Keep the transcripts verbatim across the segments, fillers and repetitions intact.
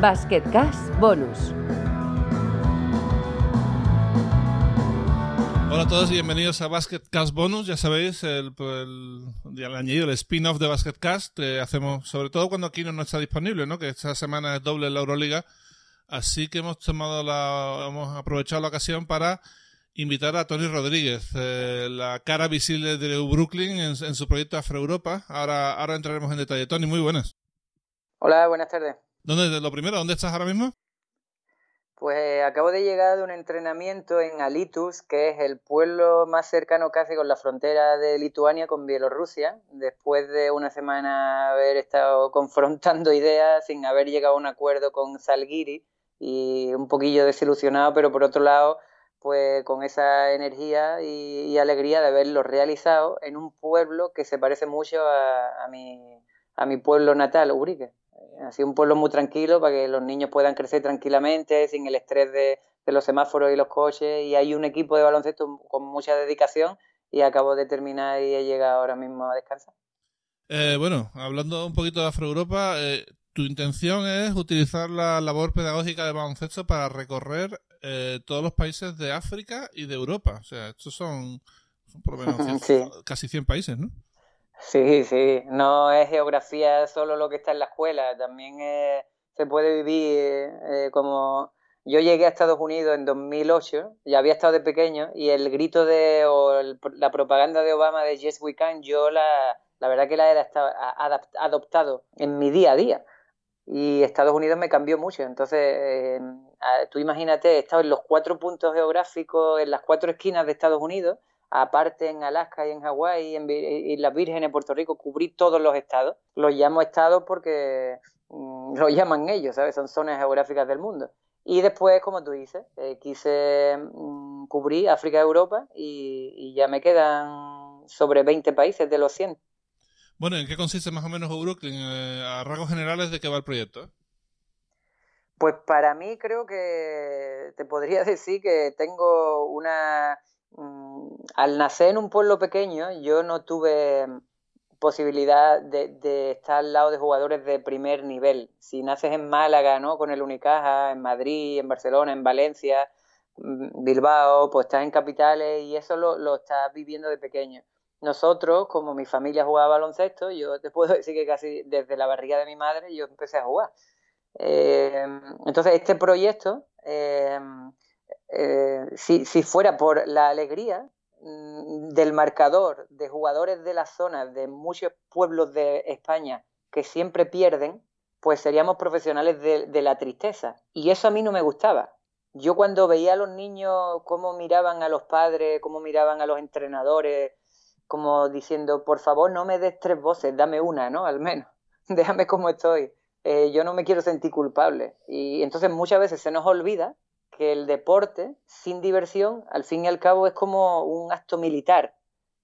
Basquekaz Bonus. Hola a todos y bienvenidos a Basquekaz Bonus. Ya sabéis, el, el, ya le he añadido el spin-off de Basquekaz que hacemos, sobre todo cuando aquí no, no está disponible, ¿no? Que esta semana es doble en la Euroliga. Así que hemos tomado la, hemos aprovechado la ocasión para invitar a Tony Rodríguez, eh, la cara visible de U Brooklyn en, en su proyecto Afro Europa. Ahora, ahora entraremos en detalle. Tony, muy buenas. Hola, buenas tardes. ¿Dónde, lo primero, ¿dónde estás ahora mismo? Pues acabo de llegar de un entrenamiento en Alitus, que es el pueblo más cercano casi con la frontera de Lituania con Bielorrusia, después de una semana haber estado confrontando ideas sin haber llegado a un acuerdo con Salguiri y un poquillo desilusionado, pero por otro lado, pues con esa energía y, y alegría de haberlo realizado en un pueblo que se parece mucho a, a, mi, a mi pueblo natal, Ubrique. Ha sido un pueblo muy tranquilo para que los niños puedan crecer tranquilamente, sin el estrés de, de los semáforos y los coches, y hay un equipo de baloncesto con mucha dedicación y acabo de terminar y he llegado ahora mismo a descansar. Eh, bueno, hablando un poquito de Afroeuropa, eh, tu intención es utilizar la labor pedagógica de baloncesto para recorrer eh, todos los países de África y de Europa. O sea, estos son, son por lo menos cien, sí. casi cien países, ¿no? Sí, sí. No es geografía solo lo que está en la escuela. También eh, se puede vivir eh, eh, como... Yo llegué a Estados Unidos en dos mil ocho, ya había estado de pequeño, y el grito de... o el, la propaganda de Obama de Yes We Can, yo la, la verdad que la he adapt, adoptado en mi día a día. Y Estados Unidos me cambió mucho. Entonces, eh, tú imagínate, he estado en los cuatro puntos geográficos, en las cuatro esquinas de Estados Unidos, aparte en Alaska y en Hawái y en Islas Vírgenes, Puerto Rico, cubrí todos los estados. Los llamo estados porque mmm, lo llaman ellos, ¿sabes? Son zonas geográficas del mundo. Y después, como tú dices, eh, quise mmm, cubrir África y Europa y, y ya me quedan sobre veinte países de los cien. Bueno, ¿en qué consiste más o menos U Brooklyn? Eh, a rasgos generales, ¿de qué va el proyecto? Pues para mí creo que te podría decir que tengo una... Al nacer en un pueblo pequeño, yo no tuve posibilidad de, de estar al lado de jugadores de primer nivel. Si naces en Málaga, ¿no?, con el Unicaja, en Madrid, en Barcelona, en Valencia, Bilbao, pues estás en capitales y eso lo, lo estás viviendo de pequeño. Nosotros, como mi familia jugaba baloncesto, yo te puedo decir que casi desde la barriga de mi madre yo empecé a jugar. Eh, entonces, este proyecto... Eh, Eh, si, si fuera por la alegría mmm, del marcador de jugadores de la zona de muchos pueblos de España que siempre pierden, pues seríamos profesionales de, de la tristeza, y eso a mí no me gustaba. Yo cuando veía a los niños cómo miraban a los padres, cómo miraban a los entrenadores, como diciendo, por favor no me des tres voces, dame una, ¿no?, al menos, déjame como estoy, eh, yo no me quiero sentir culpable. Y entonces muchas veces se nos olvida que el deporte sin diversión, al fin y al cabo, es como un acto militar.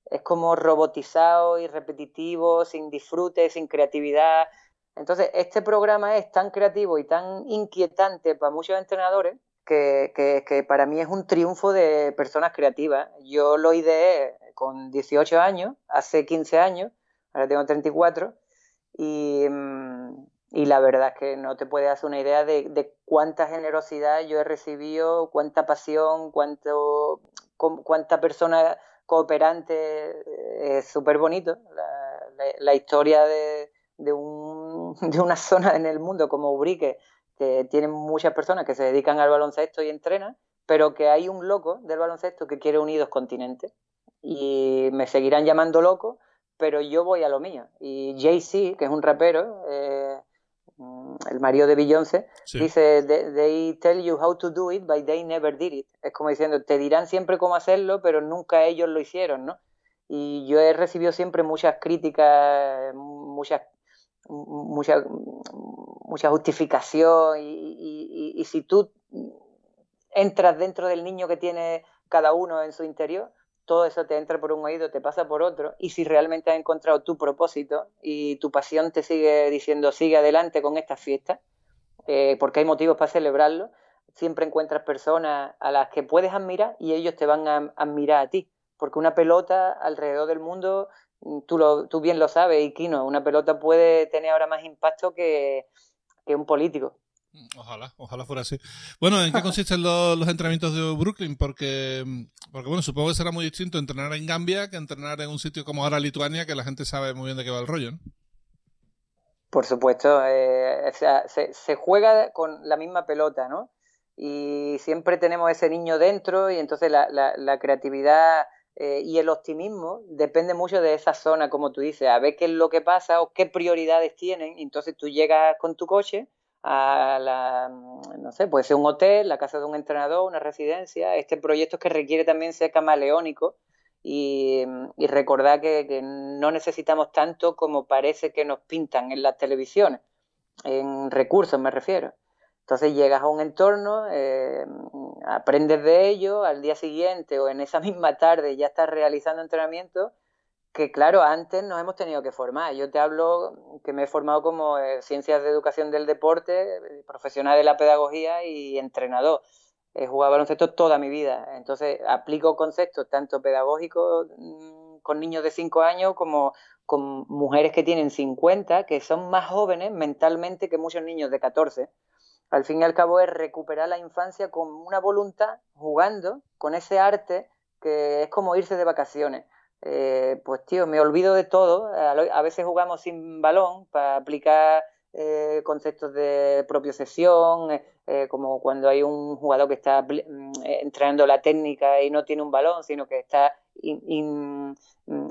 Es como robotizado y repetitivo, sin disfrute, sin creatividad. Entonces, este programa es tan creativo y tan inquietante para muchos entrenadores que, que, que para mí es un triunfo de personas creativas. Yo lo ideé con dieciocho años, hace quince años, ahora tengo treinta y cuatro, y... Mmm, Y la verdad es que no te puedes hacer una idea de, de cuánta generosidad yo he recibido, cuánta pasión, cuánto, com, cuánta persona cooperante. Es súper bonito la, la, la historia de, de, un, de una zona en el mundo como Ubrique, que tienen muchas personas que se dedican al baloncesto y entrenan, pero que hay un loco del baloncesto que quiere unir dos continentes. Y me seguirán llamando loco, pero yo voy a lo mío. Y Jay-Z, que es un rapero... Eh, el marido de Beyoncé, sí, dice they tell you how to do it but they never did it. Es como diciendo, te dirán siempre cómo hacerlo pero nunca ellos lo hicieron, ¿no? Y yo he recibido siempre muchas críticas, muchas mucha, mucha justificación, y, y, y si tú entras dentro del niño que tiene cada uno en su interior, todo eso te entra por un oído, te pasa por otro, y si realmente has encontrado tu propósito y tu pasión te sigue diciendo sigue adelante con esta fiesta, eh, porque hay motivos para celebrarlo, siempre encuentras personas a las que puedes admirar y ellos te van a admirar a ti, porque una pelota alrededor del mundo, tú, lo, tú bien lo sabes, Iquino, una pelota puede tener ahora más impacto que, que un político. Ojalá, ojalá fuera así. Bueno, ¿en qué consisten los, los entrenamientos de Brooklyn? Porque, porque, bueno, supongo que será muy distinto entrenar en Gambia que entrenar en un sitio como ahora Lituania, que la gente sabe muy bien de qué va el rollo, ¿no? Por supuesto. Eh, o sea, se, se juega con la misma pelota, ¿no? Y siempre tenemos ese niño dentro y entonces la, la, la creatividad eh, y el optimismo depende mucho de esa zona, como tú dices, a ver qué es lo que pasa o qué prioridades tienen. Entonces tú llegas con tu coche a la, no sé, puede ser un hotel, la casa de un entrenador, una residencia. Este proyecto que requiere también ser camaleónico y, y recordar que, que no necesitamos tanto como parece que nos pintan en las televisiones, en recursos me refiero. Entonces llegas a un entorno, eh, aprendes de ello, al día siguiente o en esa misma tarde ya estás realizando entrenamientos que, claro, antes nos hemos tenido que formar. Yo te hablo que me he formado como eh, Ciencias de Educación del Deporte, profesional de la pedagogía y entrenador. He jugado baloncesto toda mi vida, entonces aplico conceptos tanto pedagógicos con niños de cinco años como con mujeres que tienen cincuenta, que son más jóvenes mentalmente que muchos niños de catorce. Al fin y al cabo es recuperar la infancia con una voluntad, jugando, con ese arte que es como irse de vacaciones. Eh, pues tío, me olvido de todo, a veces jugamos sin balón para aplicar eh, conceptos de propioscepción, eh, como cuando hay un jugador que está entrenando la técnica y no tiene un balón, sino que está in, in,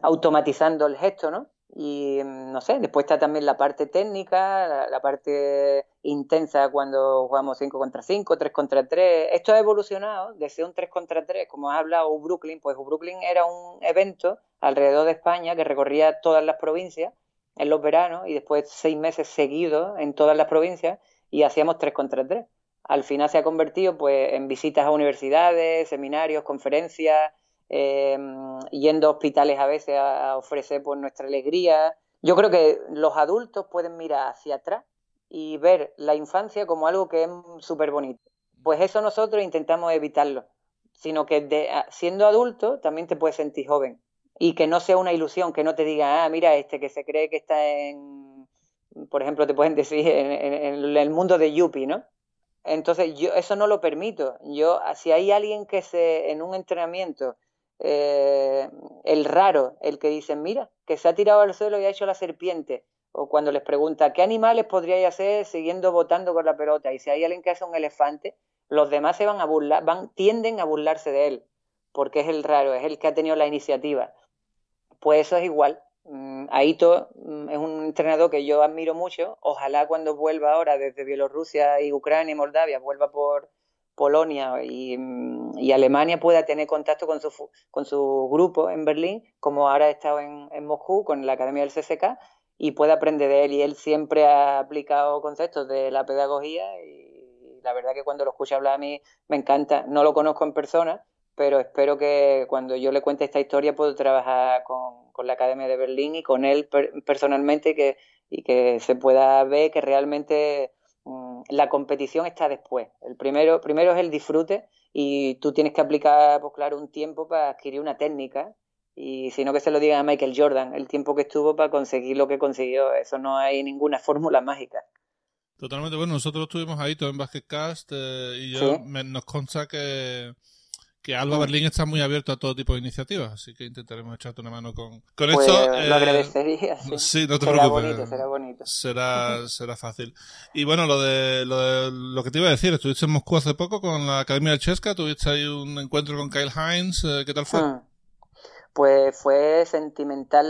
automatizando el gesto, ¿no? Y no sé, después está también la parte técnica, la, la parte intensa cuando jugamos cinco contra cinco, tres contra tres. Esto ha evolucionado desde un tres contra tres, como has hablado, U Brooklyn. Pues U Brooklyn era un evento alrededor de España que recorría todas las provincias en los veranos y después seis meses seguidos en todas las provincias y hacíamos tres contra tres. Al final se ha convertido pues en visitas a universidades, seminarios, conferencias. Eh, yendo a hospitales a veces a, a ofrecer por nuestra alegría. Yo creo que los adultos pueden mirar hacia atrás y ver la infancia como algo que es súper bonito. Pues eso nosotros intentamos evitarlo, sino que de, siendo adulto también te puedes sentir joven y que no sea una ilusión, que no te diga, ah, mira, este que se cree que está en, por ejemplo, te pueden decir en, en, en el mundo de Yuppie, ¿no? Entonces yo eso no lo permito. Yo, si hay alguien que se en un entrenamiento Eh, el raro, el que dicen, mira, que se ha tirado al suelo y ha hecho la serpiente, o cuando les pregunta, ¿qué animales podríais hacer siguiendo botando con la pelota? Y si hay alguien que hace un elefante, los demás se van a burlar, van, tienden a burlarse de él, porque es el raro, es el que ha tenido la iniciativa. Pues eso es igual. Aito es un entrenador que yo admiro mucho, ojalá cuando vuelva ahora desde Bielorrusia y Ucrania y Moldavia, vuelva por Polonia y, y Alemania, pueda tener contacto con su con su grupo en Berlín, como ahora he estado en, en Moscú con la Academia del C S K A, y pueda aprender de él. Y él siempre ha aplicado conceptos de la pedagogía y la verdad que cuando lo escucho hablar a mí me encanta. No lo conozco en persona, pero espero que cuando yo le cuente esta historia puedo trabajar con, con la Academia de Berlín y con él per, personalmente que, y que se pueda ver que realmente la competición está después. El primero, primero es el disfrute y tú tienes que aplicar, pues claro, un tiempo para adquirir una técnica, y si no que se lo digan a Michael Jordan, el tiempo que estuvo para conseguir lo que consiguió. Eso no hay ninguna fórmula mágica. Totalmente. Bueno, nosotros estuvimos ahí todo en Basquekaz eh, y yo ¿Sí? me, nos consta que, que Alba sí. Berlín está muy abierto a todo tipo de iniciativas, así que intentaremos echarte una mano con, con pues, eso. Lo eh, agradecería. Sí, sí no te será preocupes. Bonito, será bonito. Será, será fácil. Y bueno, lo de, lo de lo que te iba a decir, estuviste en Moscú hace poco con la Academia del C S K A, tuviste ahí un encuentro con Kyle Hines, ¿qué tal fue? Hmm. Pues fue sentimental,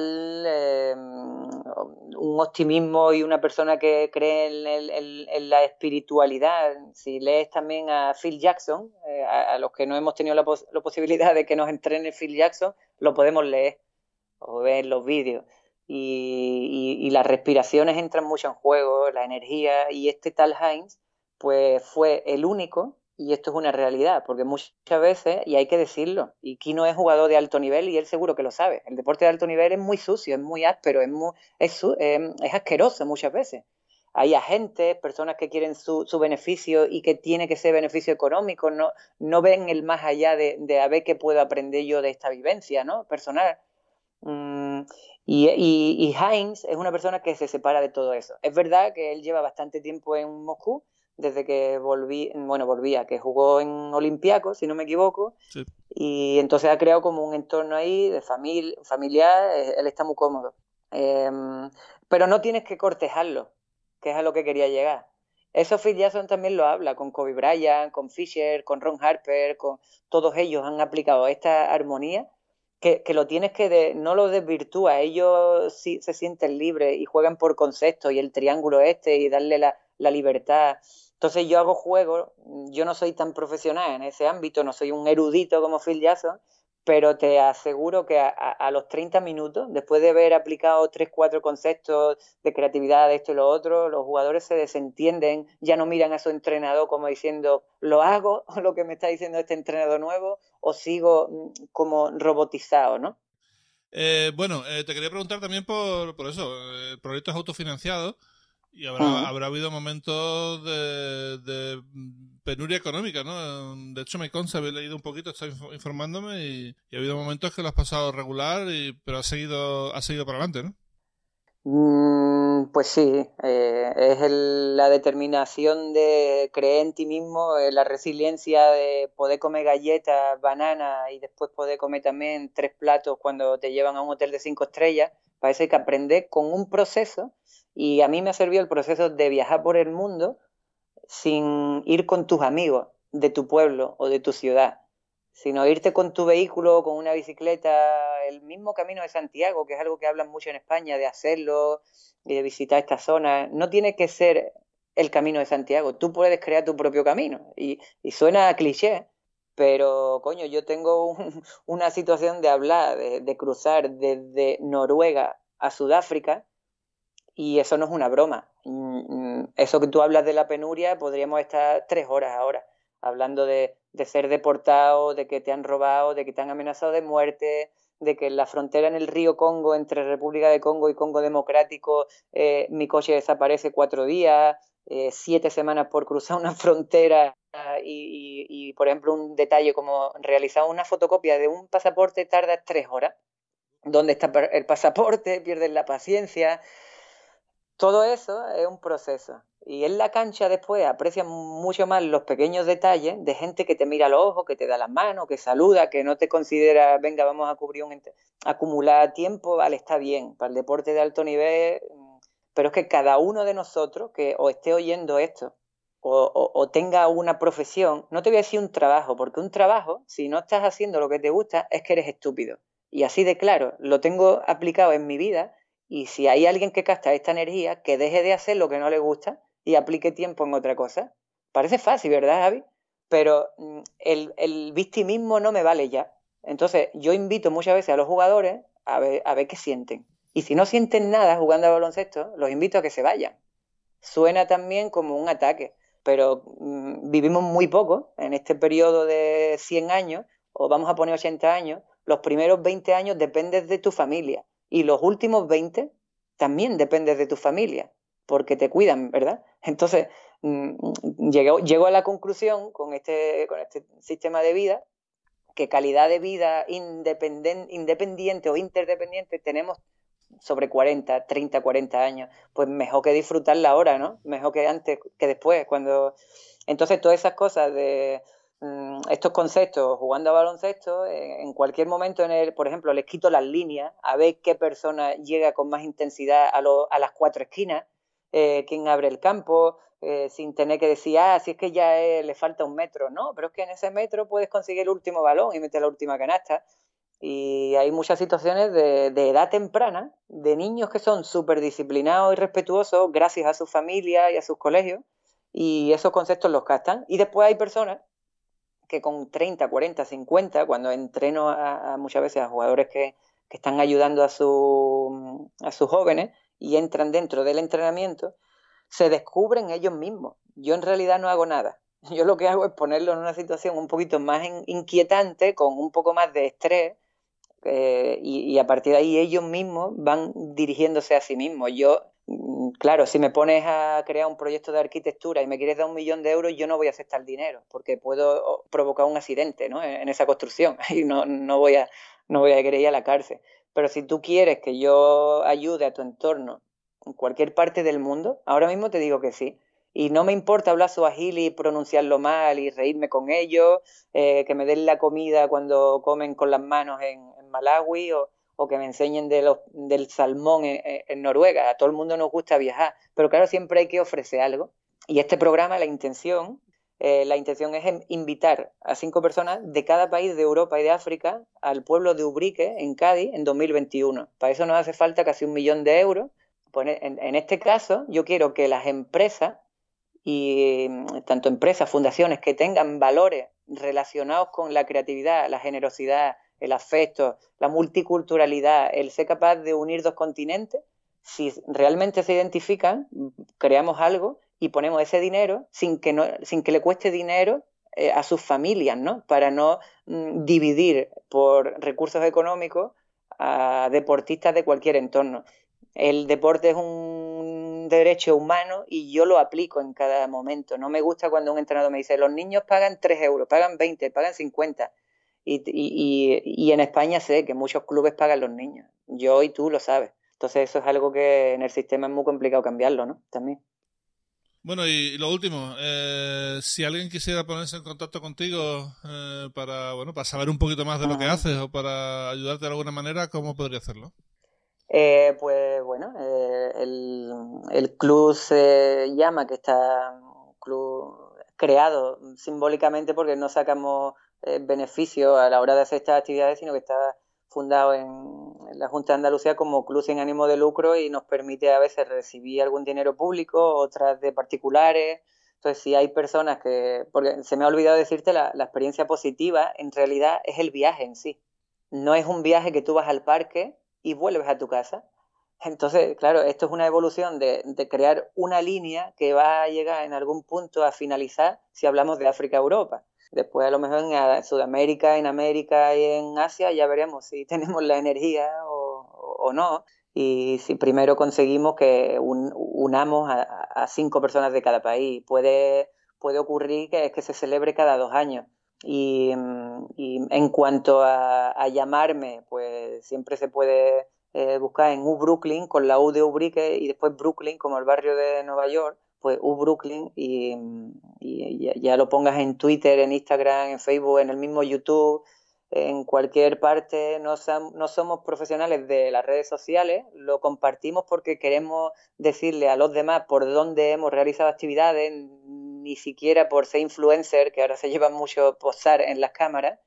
eh, un optimismo y una persona que cree en, el, en, en la espiritualidad. Si lees también a Phil Jackson, eh, a, a los que no hemos tenido la, pos- la posibilidad de que nos entrene Phil Jackson, lo podemos leer o ver los vídeos. Y, y, y las respiraciones entran mucho en juego, la energía. Y este tal Hines pues fue el único. Y esto es una realidad, porque muchas veces, y hay que decirlo, Iki no es jugador de alto nivel y él seguro que lo sabe. El deporte de alto nivel es muy sucio, es muy áspero, es, muy, es, su, eh, es asqueroso muchas veces. Hay agentes, personas que quieren su, su beneficio y que tiene que ser beneficio económico, no, no ven el más allá de, de a ver qué puedo aprender yo de esta vivencia, ¿no? Personal. Mm, y, y, y Hines es una persona que se separa de todo eso. Es verdad que él lleva bastante tiempo en Moscú, desde que volví, bueno, volvía, que jugó en Olympiacos, si no me equivoco, sí. Y entonces ha creado como un entorno ahí de famili- familiar, él está muy cómodo. Eh, pero no tienes que cortejarlo, que es a lo que quería llegar. Eso Phil Jackson también lo habla, con Kobe Bryant, con Fisher, con Ron Harper, con todos ellos han aplicado esta armonía, que, que lo tienes que, de, no lo desvirtúa, ellos sí se sienten libres y juegan por concepto y el triángulo este y darle la, la libertad. Entonces yo hago juegos, yo no soy tan profesional en ese ámbito, no soy un erudito como Phil Jackson, pero te aseguro que a, a, a los treinta minutos, después de haber aplicado tres cuatro conceptos de creatividad, de esto y lo otro, los jugadores se desentienden, ya no miran a su entrenador como diciendo, ¿lo hago lo que me está diciendo este entrenador nuevo o sigo como robotizado, no? Eh, bueno, eh, te quería preguntar también por, por eso, eh, proyectos autofinanciados, y habrá, uh-huh. habrá habido momentos de, de penuria económica, ¿no? De hecho, me consta, había leído un poquito, estaba informándome y, y ha habido momentos que lo has pasado regular, y, pero has seguido, has seguido para adelante, ¿no? Mm, pues sí, eh, es el, la determinación de creer en ti mismo, eh, la resiliencia de poder comer galletas, bananas y después poder comer también tres platos cuando te llevan a un hotel de cinco estrellas. Parece que aprender con un proceso. Y a mí me ha servido el proceso de viajar por el mundo sin ir con tus amigos de tu pueblo o de tu ciudad, sino irte con tu vehículo, con una bicicleta, el mismo camino de Santiago, que es algo que hablan mucho en España, de hacerlo y de visitar esta zona. No tiene que ser el camino de Santiago, tú puedes crear tu propio camino. Y, y suena cliché, pero coño, yo tengo un, una situación de hablar, de, de cruzar desde Noruega a Sudáfrica. Y eso no es una broma. Eso que tú hablas de la penuria, podríamos estar tres horas ahora hablando de, de ser deportado, de que te han robado, de que te han amenazado de muerte, de que en la frontera en el río Congo, entre República de Congo y Congo Democrático, eh, mi coche desaparece cuatro días, eh, siete semanas por cruzar una frontera y, y, y, por ejemplo, un detalle como realizar una fotocopia de un pasaporte tarda tres horas. ¿Dónde está el pasaporte? Pierdes la paciencia. Todo eso es un proceso, y en la cancha después aprecias mucho más los pequeños detalles de gente que te mira los ojos, que te da las manos, que saluda, que no te considera, venga, vamos a cubrir un ent- acumular tiempo, vale, está bien, para el deporte de alto nivel, pero es que cada uno de nosotros que o esté oyendo esto o, o, o tenga una profesión, no te voy a decir un trabajo, porque un trabajo, si no estás haciendo lo que te gusta, es que eres estúpido, y así de claro, lo tengo aplicado en mi vida. Y si hay alguien que gasta esta energía, que deje de hacer lo que no le gusta y aplique tiempo en otra cosa. Parece fácil, ¿verdad, Javi? Pero el, el victimismo no me vale ya. Entonces, yo invito muchas veces a los jugadores a ver, a ver qué sienten. Y si no sienten nada jugando a baloncesto, los invito a que se vayan. Suena también como un ataque, pero mmm, vivimos muy poco en este periodo de cien años, o vamos a poner ochenta años. Los primeros veinte años dependes de tu familia. Y los últimos veinte también dependes de tu familia, porque te cuidan, ¿verdad? Entonces, mmm, llego, llego a la conclusión con este, con este sistema de vida, que calidad de vida independen, independiente o interdependiente tenemos sobre cuarenta, treinta, cuarenta años. Pues mejor que disfrutarla ahora, ¿no? Mejor que antes, que después. cuando Entonces, todas esas cosas de... estos conceptos, jugando a baloncesto, en cualquier momento, en el, por ejemplo, les quito las líneas, a ver qué persona llega con más intensidad a, lo, a las cuatro esquinas, eh, quién abre el campo, eh, sin tener que decir, ah, si es que ya es, le falta un metro, no, pero es que en ese metro puedes conseguir el último balón y meter la última canasta. Y hay muchas situaciones de, de edad temprana, de niños que son súper disciplinados y respetuosos gracias a su familia y a sus colegios, y esos conceptos los captan. Y después hay personas que con treinta, cuarenta, cincuenta, cuando entreno a, a muchas veces a jugadores que, que están ayudando a, su, a sus jóvenes y entran dentro del entrenamiento, se descubren ellos mismos. Yo en realidad no hago nada. Yo lo que hago es ponerlo en una situación un poquito más in, inquietante, con un poco más de estrés, eh, y, y a partir de ahí ellos mismos van dirigiéndose a sí mismos. Yo, claro, si me pones a crear un proyecto de arquitectura y me quieres dar un millón de euros, yo no voy a aceptar el dinero, porque puedo provocar un accidente, ¿no? en esa construcción, y no, no, voy a, no voy a querer ir a la cárcel. Pero si tú quieres que yo ayude a tu entorno en cualquier parte del mundo, ahora mismo te digo que sí. Y no me importa hablar suajili y pronunciarlo mal y reírme con ellos, eh, que me den la comida cuando comen con las manos en, en Malawi o, o que me enseñen de los, del salmón en, en Noruega. A todo el mundo nos gusta viajar, pero claro, siempre hay que ofrecer algo. Y este programa, la intención, eh, la intención es invitar a cinco personas de cada país de Europa y de África al pueblo de Ubrique, en Cádiz, en dos mil veintiuno. Para eso nos hace falta casi un millón de euros. Pues en, en este caso, yo quiero que las empresas, y tanto empresas, fundaciones que tengan valores relacionados con la creatividad, la generosidad, el afecto, la multiculturalidad, el ser capaz de unir dos continentes, si realmente se identifican, creamos algo y ponemos ese dinero sin que, no, sin que le cueste dinero eh, a sus familias, ¿no? Para no mm, dividir por recursos económicos a deportistas de cualquier entorno. El deporte es un derecho humano y yo lo aplico en cada momento. No me gusta cuando un entrenador me dice los niños pagan tres euros, pagan veinte, pagan cincuenta. Y, y, y en España sé que muchos clubes pagan los niños. Yo y tú lo sabes. Entonces eso es algo que en el sistema es muy complicado cambiarlo, ¿no? También. Bueno, y lo último, eh, si alguien quisiera ponerse en contacto contigo eh, para bueno para saber un poquito más de Ajá. lo que haces o para ayudarte de alguna manera, ¿cómo podría hacerlo? Eh, pues bueno, eh, el, el club se llama, que está club creado simbólicamente porque no sacamos eh, beneficio a la hora de hacer estas actividades, sino que está fundado en, en la Junta de Andalucía como club sin ánimo de lucro y nos permite a veces recibir algún dinero público, otras de particulares. Entonces, si hay personas que... Porque se me ha olvidado decirte, la, la experiencia positiva en realidad es el viaje en sí. No es un viaje que tú vas al parque y vuelves a tu casa. Entonces, claro, esto es una evolución de, de crear una línea que va a llegar en algún punto a finalizar si hablamos de África, Europa. Después, a lo mejor en Sudamérica, en América y en Asia, ya veremos si tenemos la energía o, o no. Y si primero conseguimos que un, unamos a, a cinco personas de cada país. Puede, puede ocurrir que, que se celebre cada dos años. Y, y en cuanto a, a llamarme, pues siempre se puede eh, buscar en U Brooklyn con la U de Ubrique y después Brooklyn como el barrio de Nueva York, pues U Brooklyn y, y ya, ya lo pongas en Twitter, en Instagram, en Facebook, en el mismo YouTube, en cualquier parte. No, no somos profesionales de las redes sociales, lo compartimos porque queremos decirle a los demás por dónde hemos realizado actividades, ni siquiera por ser influencer, que ahora se llevan mucho posar en las cámaras,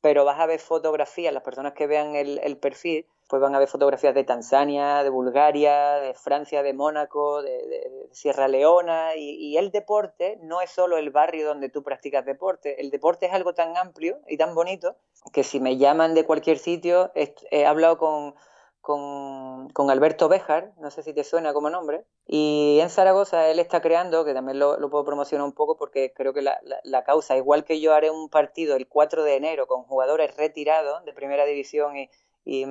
pero vas a ver fotografías, las personas que vean el, el perfil, pues van a ver fotografías de Tanzania, de Bulgaria, de Francia, de Mónaco, de, de Sierra Leona, y, y el deporte no es solo el barrio donde tú practicas deporte, el deporte es algo tan amplio y tan bonito, que si me llaman de cualquier sitio, he, he hablado con... Con, con Alberto Béjar, no sé si te suena como nombre, y en Zaragoza él está creando, que también lo, lo puedo promocionar un poco porque creo que la, la, la causa, igual que yo haré un partido el cuatro de enero con jugadores retirados de primera división y, y,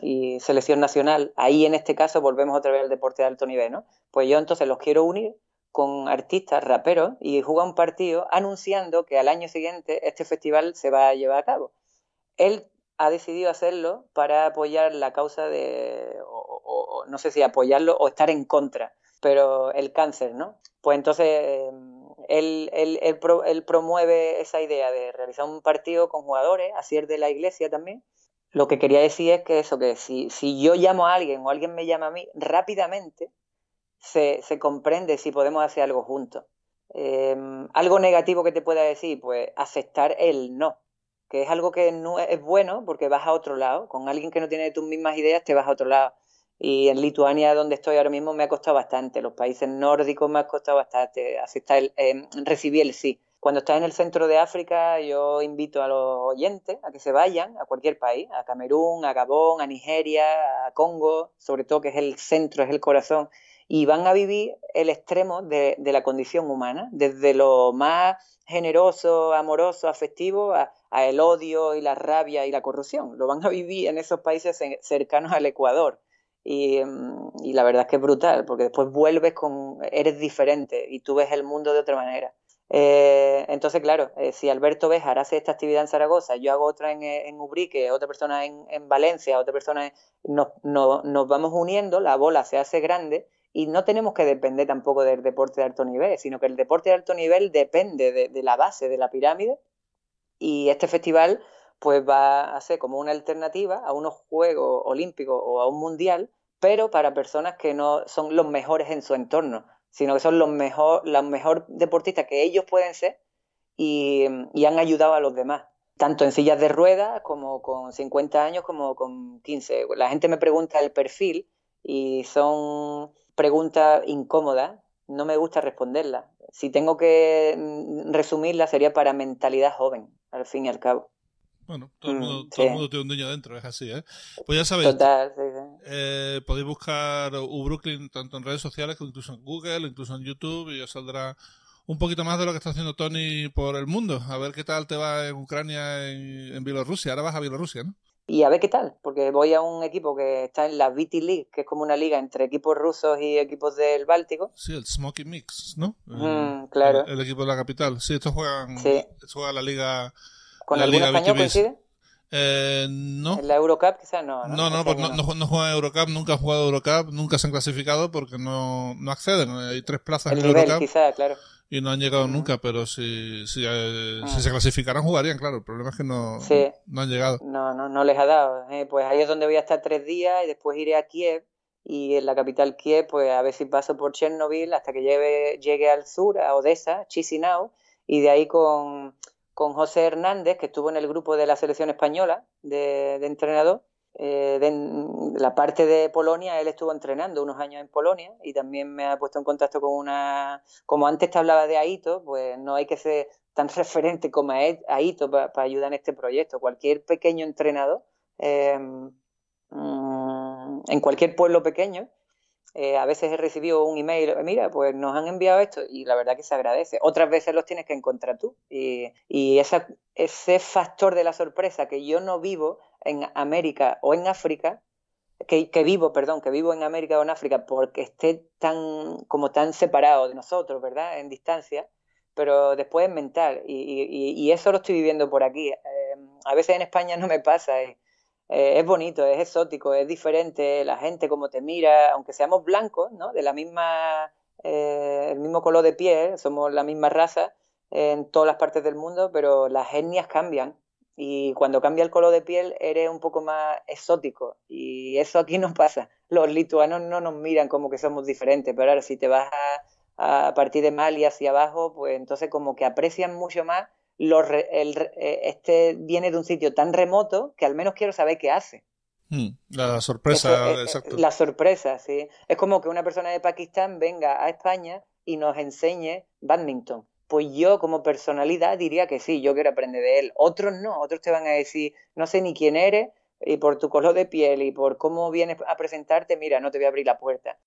y selección nacional, ahí en este caso volvemos otra vez al deporte de alto nivel, ¿no? Pues yo entonces los quiero unir con artistas, raperos, y jugar un partido anunciando que al año siguiente este festival se va a llevar a cabo. Él ha decidido hacerlo para apoyar la causa de, o, o, o no sé si apoyarlo o estar en contra, pero el cáncer, ¿no? Pues entonces él, él, él, pro, él promueve esa idea de realizar un partido con jugadores, así es de la iglesia también. Lo que quería decir es que eso, que si, si yo llamo a alguien o alguien me llama a mí, rápidamente se, se comprende si podemos hacer algo juntos. Eh, algo negativo que te pueda decir, pues aceptar el no, que es algo que no es bueno porque vas a otro lado, con alguien que no tiene tus mismas ideas te vas a otro lado. Y en Lituania, donde estoy ahora mismo, me ha costado bastante, los países nórdicos me ha costado bastante aceptar el, eh, recibir el sí. Cuando estás en el centro de África, yo invito a los oyentes a que se vayan a cualquier país, a Camerún, a Gabón, a Nigeria, a Congo, sobre todo que es el centro, es el corazón, y van a vivir el extremo de, de la condición humana, desde lo más generoso, amoroso, afectivo, a, a el odio y la rabia y la corrupción. Lo van a vivir en esos países cercanos al Ecuador. Y, y la verdad es que es brutal, porque después vuelves con... eres diferente y tú ves el mundo de otra manera. Eh, entonces, claro, eh, si Alberto Béjar hace esta actividad en Zaragoza, yo hago otra en, en Ubrique, otra persona en, en Valencia, otra persona... En, nos, no, nos vamos uniendo, la bola se hace grande Y no tenemos que depender tampoco del deporte de alto nivel, sino que el deporte de alto nivel depende de, de la base de la pirámide, y este festival pues va a ser como una alternativa a unos Juegos Olímpicos o a un Mundial, pero para personas que no son los mejores en su entorno, sino que son los mejor, los mejor deportistas que ellos pueden ser y, y han ayudado a los demás, tanto en sillas de ruedas como con cincuenta años como con quince. La gente me pregunta el perfil y son preguntas incómodas, no me gusta responderlas. Si tengo que resumirla, sería para mentalidad joven, al fin y al cabo. Bueno, todo el mundo, mm, todo sí. el mundo tiene un niño adentro, es así, ¿eh? Pues ya sabéis, Total, sí, sí. Eh, podéis buscar U Brooklyn tanto en redes sociales como incluso en Google, incluso en YouTube, y os saldrá un poquito más de lo que está haciendo Tony por el mundo. A ver qué tal te va en Ucrania, en, en Bielorrusia. Ahora vas a Bielorrusia, ¿no? Y a ver qué tal, porque voy a un equipo que está en la V T B League, que es como una liga entre equipos rusos y equipos del Báltico. Sí, el Smoky Mix, ¿no? Mm, claro. El, el equipo de la capital. Sí, estos juegan, sí. juegan la liga... ¿Con algún español coincide? Eh, no. ¿En la Eurocup quizás no? No, no, no, no, porque no, no, no juegan Eurocup, nunca han jugado Eurocup, nunca se han clasificado porque no, no acceden. Hay tres plazas el en nivel, Eurocup quizá, claro. Y no han llegado uh-huh. nunca, pero si, si, eh, uh-huh. si se clasificaran jugarían, claro. El problema es que no, sí. no han llegado. No, no, no les ha dado. Eh, pues ahí es donde voy a estar tres días y después iré a Kiev. Y en la capital Kiev, pues a ver si paso por Chernobyl hasta que lleve, llegue al sur, a Odessa, Chisinau, y de ahí con... con José Hernández, que estuvo en el grupo de la selección española de, de entrenador. Eh, de, de la parte de Polonia, él estuvo entrenando unos años en Polonia y también me ha puesto en contacto con una... Como antes te hablaba de Aito, pues no hay que ser tan referente como Aito para pa ayudar en este proyecto. Cualquier pequeño entrenador, eh, en cualquier pueblo pequeño, eh, a veces he recibido un email, mira, pues nos han enviado esto, y la verdad que se agradece. Otras veces los tienes que encontrar tú, y, y esa, ese factor de la sorpresa que yo no vivo en América o en África, que, que vivo, perdón, que vivo en América o en África porque esté tan, como tan separado de nosotros, ¿verdad?, en distancia, pero después es mental, y, y, y eso lo estoy viviendo por aquí. Eh, a veces en España no me pasa, eh. Eh, es bonito, es exótico, es diferente, la gente como te mira, aunque seamos blancos, ¿no?, de la misma, eh, el mismo color de piel, somos la misma raza en todas las partes del mundo, pero las etnias cambian, y cuando cambia el color de piel eres un poco más exótico, y eso aquí nos pasa. Los lituanos no nos miran como que somos diferentes, pero ahora si te vas a, a partir de Mali hacia abajo, pues entonces como que aprecian mucho más. Los, el, este viene de un sitio tan remoto que al menos quiero saber qué hace. Mm, la sorpresa, es, es, exacto. La sorpresa, sí. Es como que una persona de Pakistán venga a España y nos enseñe bádminton. Pues yo como personalidad diría que sí, yo quiero aprender de él. Otros no, otros te van a decir, no sé ni quién eres, y por tu color de piel y por cómo vienes a presentarte, mira, no te voy a abrir la puerta.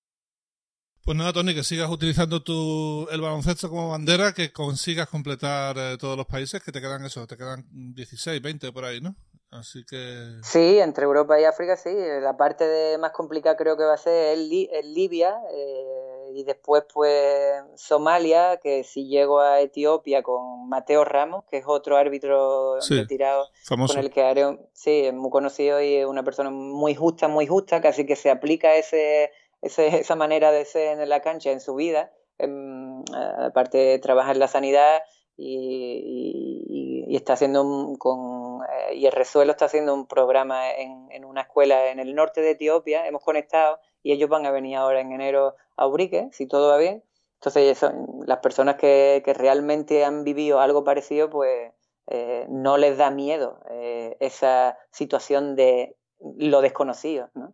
Pues nada, Tony, que sigas utilizando tu, el baloncesto como bandera, que consigas completar eh, todos los países, que te quedan eso, te quedan dieciséis, veinte por ahí, ¿no? Así que... Sí, entre Europa y África, sí. La parte de, más complicada creo que va a ser el, el Libia, eh, y después pues Somalia, que si llego a Etiopía con Mateo Ramos, que es otro árbitro sí, retirado, famoso. Con el que haré, sí, es muy conocido y es una persona muy justa, muy justa, que así que se aplica ese... esa manera de ser en la cancha, en su vida, en, aparte trabaja en la sanidad y, y, y está haciendo un, con eh, y Yaresuelo está haciendo un programa en, en una escuela en el norte de Etiopía, hemos conectado y ellos van a venir ahora en enero a Ubrique, si todo va bien. Entonces son las personas que, que realmente han vivido algo parecido, pues eh, no les da miedo eh, esa situación de lo desconocido, ¿no?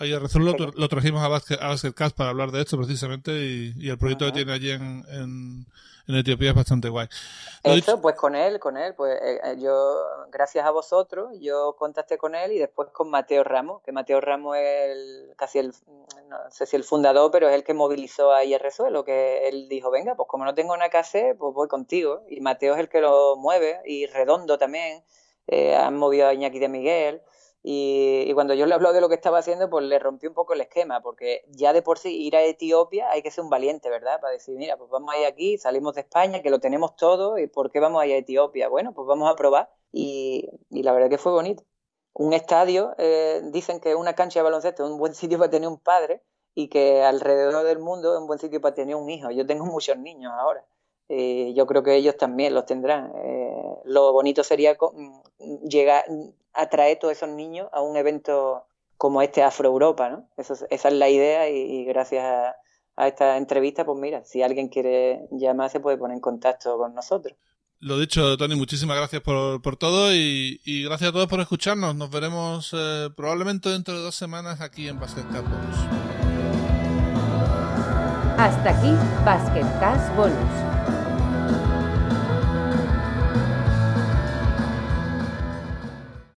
A Yaresuelo lo, lo trajimos a Basquekaz para hablar de esto precisamente y, y el proyecto uh-huh. que tiene allí en, en, en Etiopía es bastante guay. Lo Eso, dicho... pues con él, con él, pues eh, yo, gracias a vosotros, yo contacté con él y después con Mateo Ramos, que Mateo Ramos es el, casi el, no sé si el fundador, pero es el que movilizó a Yaresuelo, que él dijo, venga, pues como no tengo nada que hacer, pues voy contigo. Y Mateo es el que lo mueve y Redondo también, eh, han movido a Iñaki de Miguel. Y, y cuando yo le hablé de lo que estaba haciendo, pues le rompí un poco el esquema, porque ya de por sí ir a Etiopía hay que ser un valiente, ¿verdad? Para decir, mira, pues vamos a ir aquí, salimos de España, que lo tenemos todo, ¿y por qué vamos a ir a Etiopía? Bueno, pues vamos a probar, y, y la verdad que fue bonito. Un estadio, eh, dicen que una cancha de baloncesto es un buen sitio para tener un padre, y que alrededor del mundo es un buen sitio para tener un hijo. Yo tengo muchos niños ahora. Eh, yo creo que ellos también los tendrán. Eh, lo bonito sería con, llegar, atraer todos esos niños a un evento como este Afro Europa, ¿no? Eso, esa es la idea, y, y gracias a, a esta entrevista, pues mira, si alguien quiere llamar se puede poner en contacto con nosotros. Lo dicho, Tony, muchísimas gracias por, por todo y, y gracias a todos por escucharnos. Nos veremos eh, probablemente dentro de dos semanas aquí en Basquekaz Bonus. Hasta aquí Basquekaz Bonus.